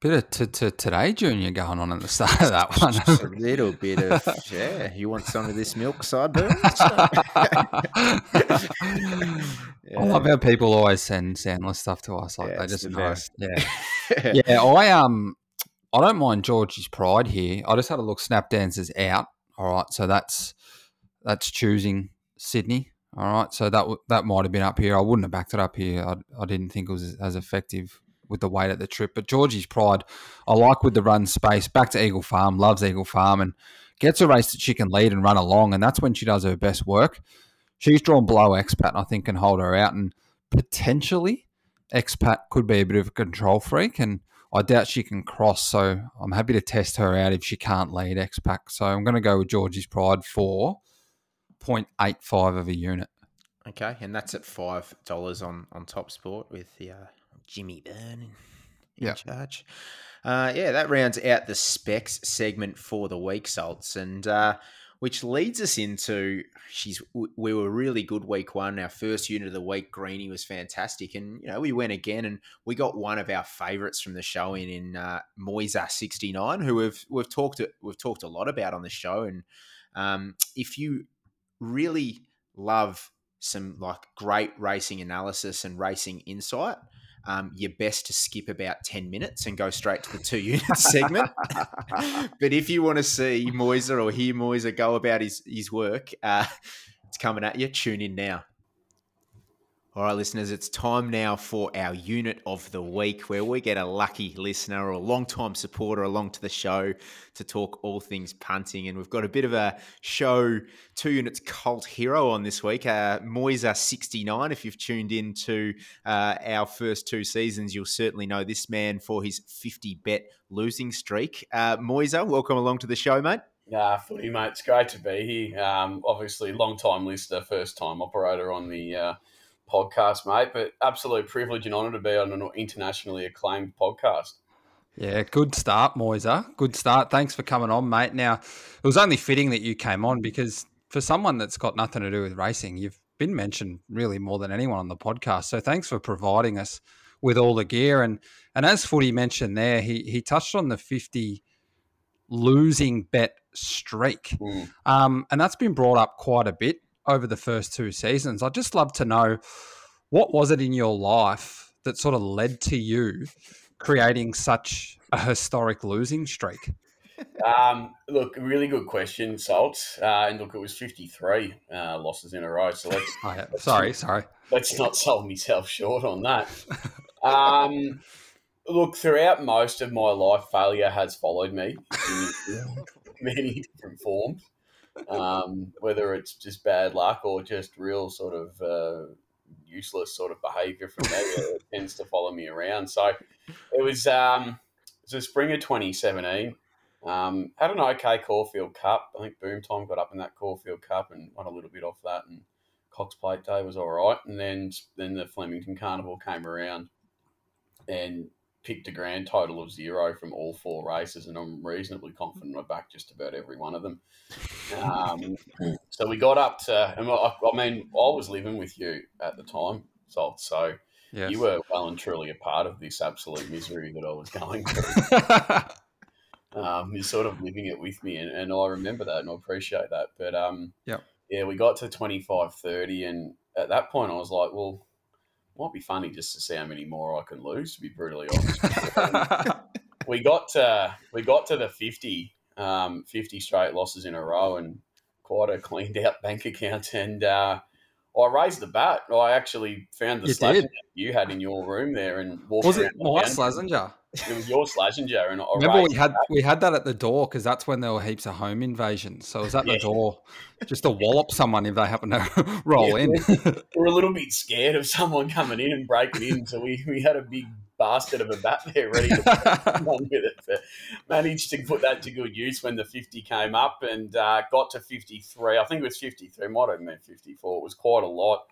Bit of today junior going on at the start of that one. Just a little bit of, yeah, you want some of this milk, sideburns? Yeah. I love how people always send soundless stuff to us. Like, yeah, they just know. Yeah. Yeah, I don't mind Georgie's pride here. I just had a look. Snap Dancer's out. All right, so that's choosing Sydney. All right, so that might have been up here. I wouldn't have backed it up here. I didn't think it was as effective with the weight at the trip, but Georgie's pride I like with the run space. Back to Eagle Farm, loves Eagle Farm, and gets a race that she can lead and run along, and that's when she does her best work. She's drawn below Expat, and I think can hold her out, and potentially Expat could be a bit of a control freak, and I doubt she can cross, so I'm happy to test her out if she can't lead Expat. So I'm going to go with Georgie's pride for 0.85 of a unit. Okay, and that's at $5 on Top Sport with the Jimmy Byrne in charge. Yeah, that rounds out the specs segment for the week, Salts, and which leads us into we were really good week 1. Our first unit of the week, Greeny, was fantastic, and we went again and we got one of our favourites from the show in Moisa69, who we've talked a lot about on the show. And if you really love some great racing analysis and racing insight, you're best to skip about 10 minutes and go straight to the 2 unit segment. But if you want to see Moisa or hear Moisa go about his work, it's coming at you. Tune in now. All right, listeners, it's time now for our unit of the week, where we get a lucky listener or a long-time supporter along to the show to talk all things punting. And we've got a bit of a show 2 units cult hero on this week, Moisa69. If you've tuned in to our first 2 seasons, you'll certainly know this man for his 50-bet losing streak. Moisa, welcome along to the show, mate. Nah, footy, mate. It's great to be here. Obviously, long-time listener, first-time operator on the podcast, mate, but absolute privilege and honour to be on an internationally acclaimed podcast. Yeah, good start, Moisa. Good start. Thanks for coming on, mate. Now, it was only fitting that you came on because for someone that's got nothing to do with racing, you've been mentioned really more than anyone on the podcast. So thanks for providing us with all the gear. And as Footy mentioned there, he touched on the 50 losing bet streak. Mm. And that's been brought up quite a bit over the first 2 seasons. I'd just love to know, what was it in your life that sort of led to you creating such a historic losing streak? Look, really good question, Salts. And look, it was 53 losses in a row. So let's not sell myself short on that. Look, throughout most of my life, failure has followed me in many different forms. Whether it's just bad luck or just real sort of useless sort of behaviour from me, it tends to follow me around. So it was the spring of 2017. Had an okay Caulfield Cup. I think Boom Time got up in that Caulfield Cup and won a little bit off that, and Cox Plate Day was all right. And then the Flemington Carnival came around and picked a grand total of 0 from all 4 races, and I'm reasonably confident I backed just about every one of them. So we got up to, and I was living with you at the time, Salt, so yes, you were well and truly a part of this absolute misery that I was going through. You're sort of living it with me, and I remember that and I appreciate that. But yeah, we got to 25-30, and at that point I was like, well, it might be funny just to see how many more I can lose, to be brutally honest. we got to the 50 straight losses in a row, and quite a cleaned out bank account, and I raised the bat. I actually found the Slazenger you had in your room there, and was it my Slazenger? It was your Slazenger, and I remember we had that at the door, because that's when there were heaps of home invasions. So it was at the door, just to wallop someone if they happen to roll in. We're a little bit scared of someone coming in and breaking in, so we had a big bastard of a bat there ready to come on with it. But managed to put that to good use when the 50 came up, and got to 53. I think it was 53, might have meant 54. It was quite a lot.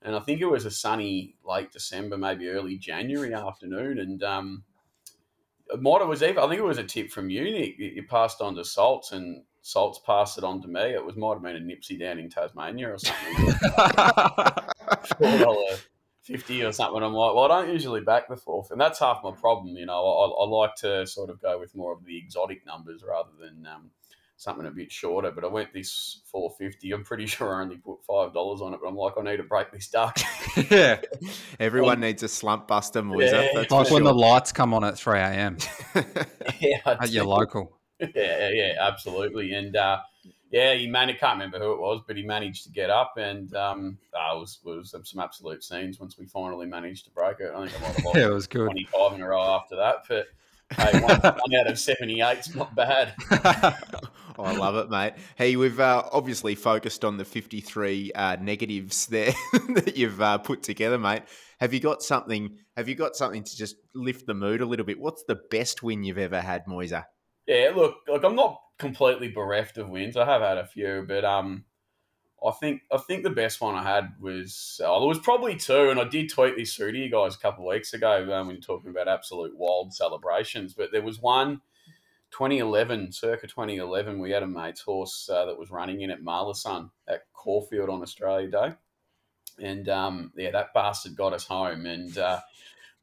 And I think it was a sunny late December, maybe early January afternoon. And I think it was a tip from you, Nick. You passed on to Salts, and Salts passed it on to me. It was might have been a Nipsey down in Tasmania or something. $50 or something. I'm like, well, I don't usually back the fourth, and that's half my problem. You know, I like to sort of go with more of the exotic numbers rather than something a bit shorter. But I went this $4.50. I'm pretty sure I only put $5 on it, but I'm like, I need to break this duck. Yeah, everyone needs a slump buster, Moisa. Yeah, that's like when the lights come on at 3 a.m. Yeah, at your local. Yeah, absolutely, and. Yeah, I can't remember who it was, but he managed to get up, and it was some absolute scenes once we finally managed to break it. I think I might have lost 25 in a row after that, but hey, one out of 78 is not bad. Oh, I love it, mate. Hey, we've obviously focused on the 53 negatives there that you've put together, mate. Have you got something to just lift the mood a little bit? What's the best win you've ever had, Moisa? Yeah, look, I'm not completely bereft of wins. I have had a few, but I think the best one I had was there was probably two, and I did tweet this through to you guys a couple of weeks ago when you're talking about absolute wild celebrations. But there was one, 2011, circa 2011, we had a mate's horse that was running in at Marlison at Caulfield on Australia Day, and that bastard got us home, and.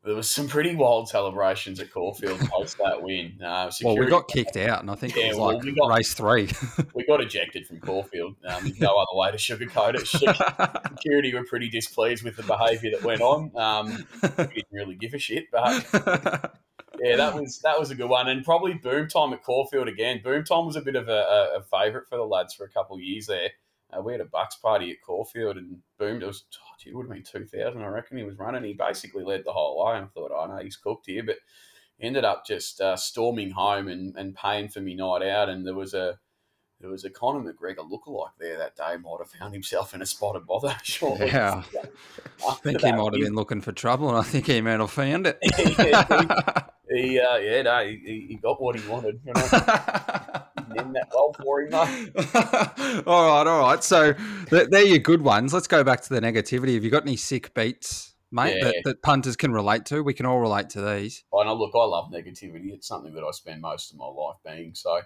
There was some pretty wild celebrations at Caulfield post that win. We got kicked out, and I think it was race three. We got ejected from Caulfield. No other way to sugarcoat it. Security were pretty displeased with the behaviour that went on. We didn't really give a shit, but yeah, that was a good one. And probably boom time at Caulfield again. Boom time was a bit of a favourite for the lads for a couple of years there. We had a bucks party at Caulfield, and boom, it would have been 2000, I reckon. He was running. He basically led the whole way, and I thought, oh, no, he's cooked here. But ended up just storming home and paying for me night out. And there was a Conor McGregor lookalike there that day. Might have found himself in a spot of bother. Shortly. Yeah, I think he might have been looking for trouble, and I think he might have found it. He got what he wanted. You know? In that well for him, mate. All right. So they're your good ones. Let's go back to the negativity. Have you got any sick beats, mate, that punters can relate to? We can all relate to these. Oh, no, look, I love negativity. It's something that I spend most of my life being. So,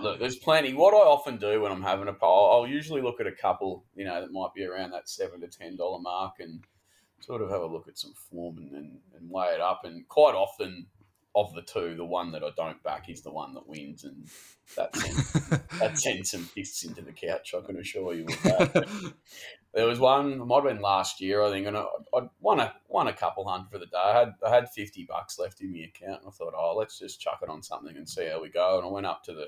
look, there's plenty. What I often do when I'm having a poll, I'll usually look at a couple, you know, that might be around that $7 to $10 mark and sort of have a look at some form and weigh it up. And quite often, of the two, the one that I don't back is the one that wins, and that sends some fists into the couch, I can assure you of that. But there was one, it might have been last year, I think, and I won a couple hundred for the day. I had $50 left in my account, and I thought, let's just chuck it on something and see how we go. And I went up to the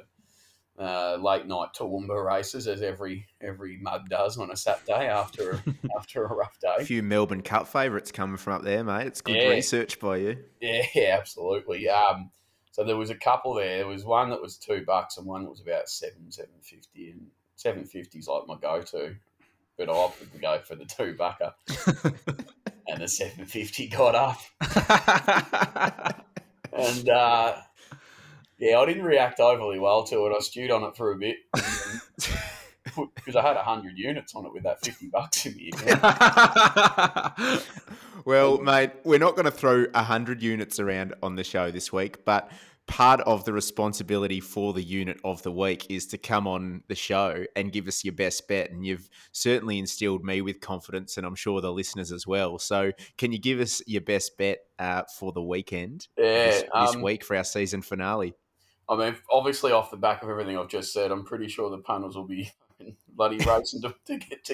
late-night Toowoomba races, as every mug does on a Saturday after a rough day. A few Melbourne Cup favourites coming from up there, mate. It's good research by you. Yeah, absolutely. So there was a couple there. There was one that was $2 and one that was about $7.50. And $7.50's like my go-to, but I opted to go for the $2 and the $7.50 got up. And yeah, I didn't react overly well to it. I stewed on it for a bit because I had 100 units on it with that $50 in the account. Well, mate, we're not going to throw 100 units around on the show this week, but part of the responsibility for the unit of the week is to come on the show and give us your best bet. And you've certainly instilled me with confidence, and I'm sure the listeners as well. So can you give us your best bet for the weekend this week for our season finale? I mean, obviously off the back of everything I've just said, I'm pretty sure the punters will be bloody racing to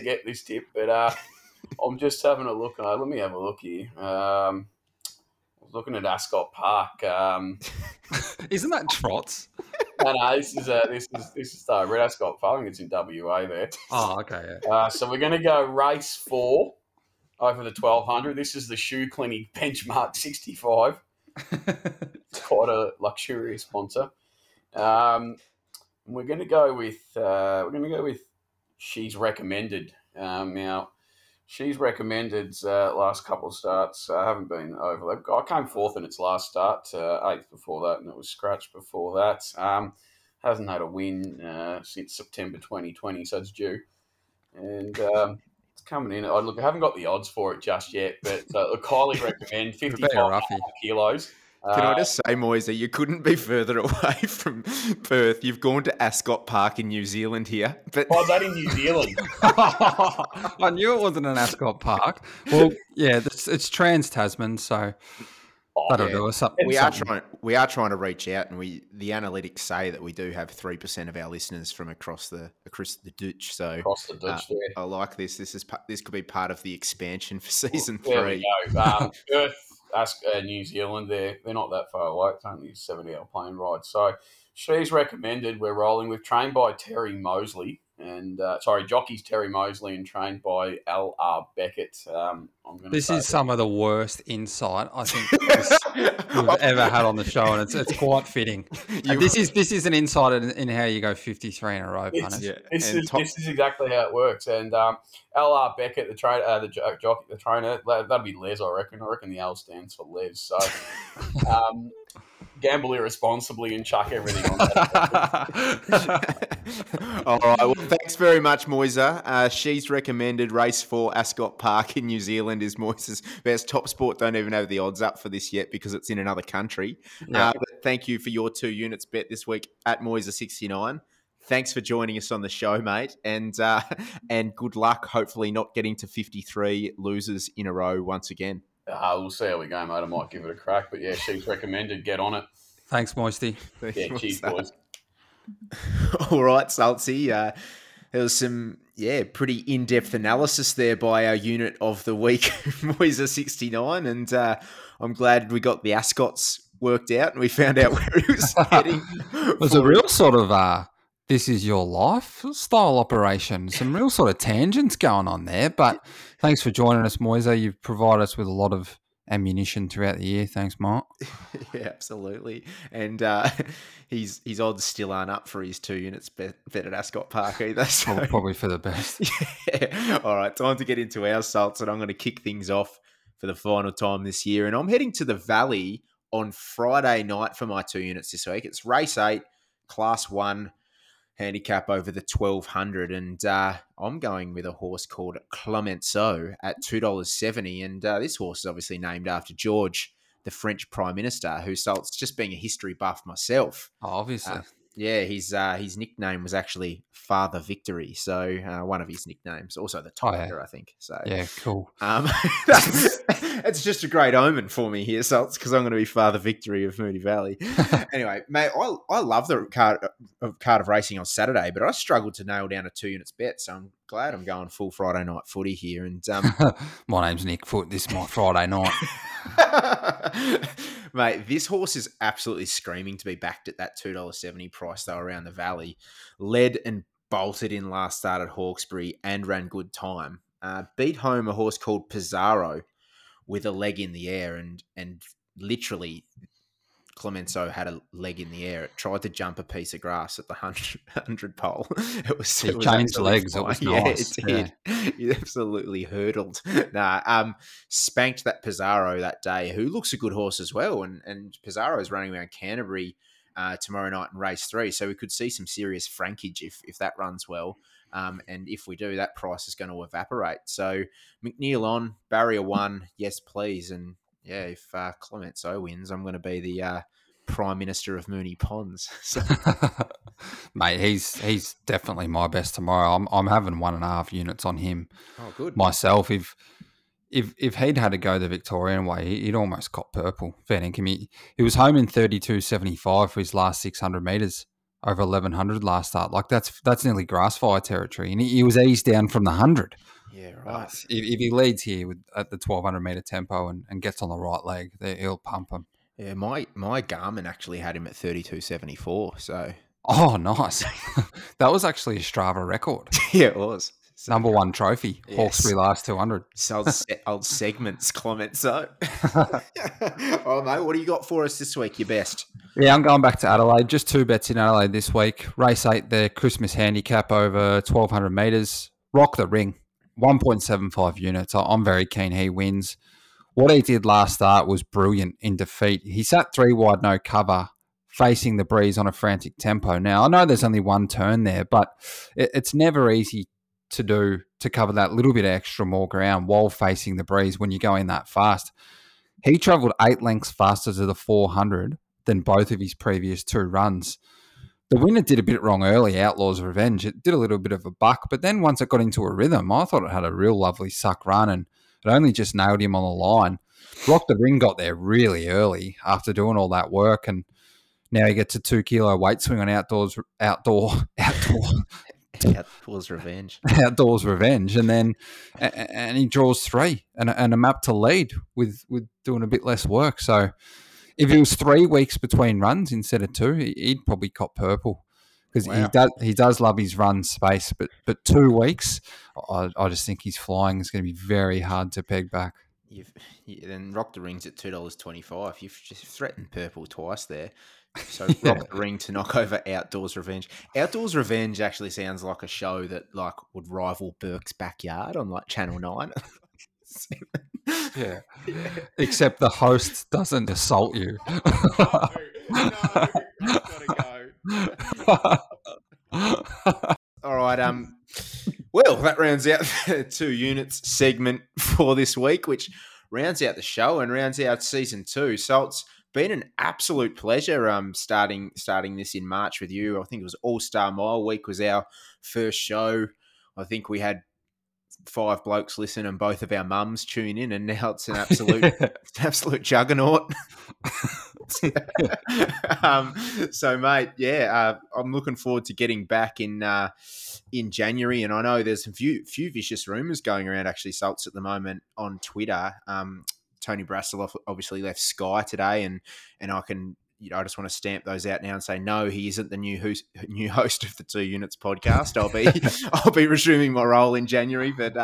get this tip. But I'm just having a look. Let me have a look here. I was looking at Ascot Park. Isn't that Trots? No, this is Red Ascot Park. I think it's in WA there. Oh, okay. Yeah. So we're going to go race 4 over the 1200. This is the Shoe Clinic Benchmark 65. It's quite a luxurious sponsor. We're going to go with She's Recommended. Now, She's Recommended's last couple of starts haven't been overlapped. I came 4th in its last start, 8th before that, and it was scratched before that. Hasn't had a win since September 2020, so it's due. And it's coming in. I haven't got the odds for it just yet, but I highly recommend 55 kilos. Can I just say, Moisa, you couldn't be further away from Perth. You've gone to Ascot Park in New Zealand here. But... Oh, is that in New Zealand? I knew it wasn't an Ascot Park. Well, yeah, it's trans-Tasman, so that'll do us up. We are trying to reach out, and the analytics say that we do have 3% of our listeners from across the ditch. So across the ditch, I like this. This could be part of the expansion for season 3. There we go. Perth. New Zealand, they're not that far away. It's only a 70-hour plane ride. So She's Recommended. We're rolling with, trained by Terry Mosley and jockeys Terry Mosley and trained by L.R. Beckett. Some of the worst insight I think we've ever had on the show, and it's quite fitting. This is an insight in how you go 53 in a row. This is exactly how it works. And L.R. Beckett, the trainer, that'd be Les, I reckon. I reckon the L stands for Les. So gamble irresponsibly and chuck everything on that. All right. Well, thanks very much, Moisa. She's Recommended, race 4, Ascot Park in New Zealand is Moisa's best. Top Sport don't even have the odds up for this yet because it's in another country. Yeah. But thank you for your 2 units bet this week at Moisa69. Thanks for joining us on the show, mate. And good luck, hopefully not getting to 53 losers in a row once again. We'll see how we go, mate. I might give it a crack. But yeah, She's Recommended. Get on it. Thanks, Moisty. Yeah, cheers, boys. All right, Salty. There was some, pretty in-depth analysis there by our unit of the week, Moisa69, and I'm glad we got the Ascots worked out and we found out where he was heading. It was a real sort of this is your life style operation. Some real sort of tangents going on there, but thanks for joining us, Moisa. You've provided us with a lot of ammunition throughout the year. Thanks, Mark. Yeah, absolutely. And his odds still aren't up for his 2 units bet at Ascot Park either. So. Probably for the best. Yeah. All right, time to get into our salts, and I'm going to kick things off for the final time this year. And I'm heading to the Valley on Friday night for my 2 units this week. It's race 8, class 1 handicap over the 1200, and I'm going with a horse called Clemenceau at $2.70, and this horse is obviously named after George, the French Prime Minister, who, so it's just being a history buff myself. Oh, obviously. His nickname was actually Father Victory, so one of his nicknames, also the Tiger, I think. So yeah, cool. It's just a great omen for me here, Salts, because I'm going to be Father Victory of Moonee Valley. Anyway, mate, I love the Cardiff racing on Saturday, but I struggled to nail down a 2 units bet, so I'm glad I'm going full Friday night footy here. And my name's Nick Foote. This is my Friday night. Mate, this horse is absolutely screaming to be backed at that $2.70 price, though, around the Valley. Led and bolted in last start at Hawkesbury and ran good time. Beat home a horse called Pizarro with a leg in the air, and literally Clemenceau had a leg in the air. It tried to jump a piece of grass at the 100 pole. It changed legs. Fine. It was nice. Yeah, it did. It absolutely hurdled. Spanked that Pizarro that day, who looks a good horse as well. And Pizarro is running around Canterbury tomorrow night in race 3, so we could see some serious frankage if that runs well. And if we do, that price is going to evaporate. So McNeil on, barrier 1, yes please, and yeah, if Clemenceau wins, I'm going to be the Prime Minister of Moonee Ponds. So. Mate, he's definitely my best tomorrow. I'm having 1.5 units on him. Oh, good. Myself, if he'd had to go the Victorian way, he'd almost caught purple. Fair dinkum. He was home in 32.75 for his last 600 metres over 1,100 last start. Like that's nearly grass fire territory, and he was eased down from the 100. Yeah, right. If he leads here at the 1,200 metre tempo and gets on the right leg, he'll pump him. Yeah, my Garmin actually had him at 32.74. So, oh, nice. That was actually a Strava record. Yeah, it was. So, number one trophy, yes. Hawkesbury last 200. So old segments comment. So, oh mate, what do you got for us this week? Your best? Yeah, I'm going back to Adelaide. Just 2 bets in Adelaide this week. Race 8, their Christmas handicap over 1,200 metres. Rock the Ring, 1.75 units. I'm very keen he wins. What he did last start was brilliant in defeat. He sat 3 wide, no cover, facing the breeze on a frantic tempo. Now, I know there's only one turn there, but it's never easy to do to cover that little bit extra more ground while facing the breeze when you're going that fast. He travelled 8 lengths faster to the 400 than both of his previous 2 runs. The winner did a bit wrong early, Outlaw's Revenge. It did a little bit of a buck, but then once it got into a rhythm, I thought it had a real lovely suck run and it only just nailed him on the line. Rock the Ring got there really early after doing all that work, and now he gets a 2 kilo weight swing on Outdoors Revenge, and he draws 3 and a map to lead with doing a bit less work. So if it was 3 weeks between runs instead of 2, he'd probably cop purple. Because wow. he does love his run space, but 2 weeks, I just think he's flying. It's going to be very hard to peg back. Then Rock the Ring's at $2.25. You've just threatened purple twice there. So yeah. Rock the Ring to knock over Outdoors Revenge. Outdoors Revenge actually sounds like a show that like would rival Burke's Backyard on like Channel 9. Yeah. Yeah, except the host doesn't assault you. No, I've got to go. All right, well, that rounds out the 2 units segment for this week, which rounds out the show and rounds out season 2. So it's been an absolute pleasure starting this in March with you. I think it was All-Star Mile Week was our first show. I think we had 5 blokes listen and both of our mums tune in, and now it's an absolute absolute juggernaut. So mate, I'm looking forward to getting back in January, and I know there's a few vicious rumors going around actually, Salts, at the moment on Twitter. Tony Brasseloff obviously left Sky today, and I can, I just want to stamp those out now and say no, he isn't the new host of the 2 Units podcast. I'll be resuming my role in January, but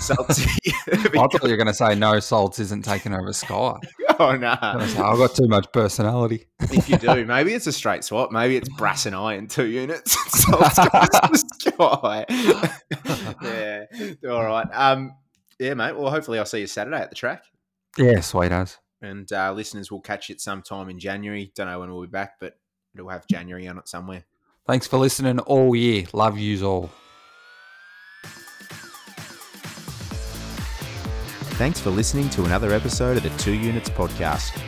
Salty. I thought you were going to say no, Salts isn't taking over Sky. Oh no, I've got too much personality. If you do, maybe it's a straight swap. Maybe it's Brass and I in 2 Units. Salts goes to Sky. Yeah, all right. Yeah, mate. Well, hopefully I'll see you Saturday at the track. Yeah, sweet as. And listeners, will catch it sometime in January. Don't know when we'll be back, but it'll have January on it somewhere. Thanks for listening all year. Love yous all. Thanks for listening to another episode of the 2 Units podcast.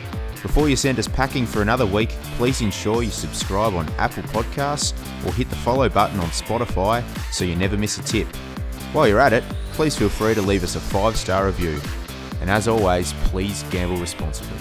Before you send us packing for another week, please ensure you subscribe on Apple Podcasts or hit the follow button on Spotify so you never miss a tip. While you're at it, please feel free to leave us a 5-star review. And as always, please gamble responsibly.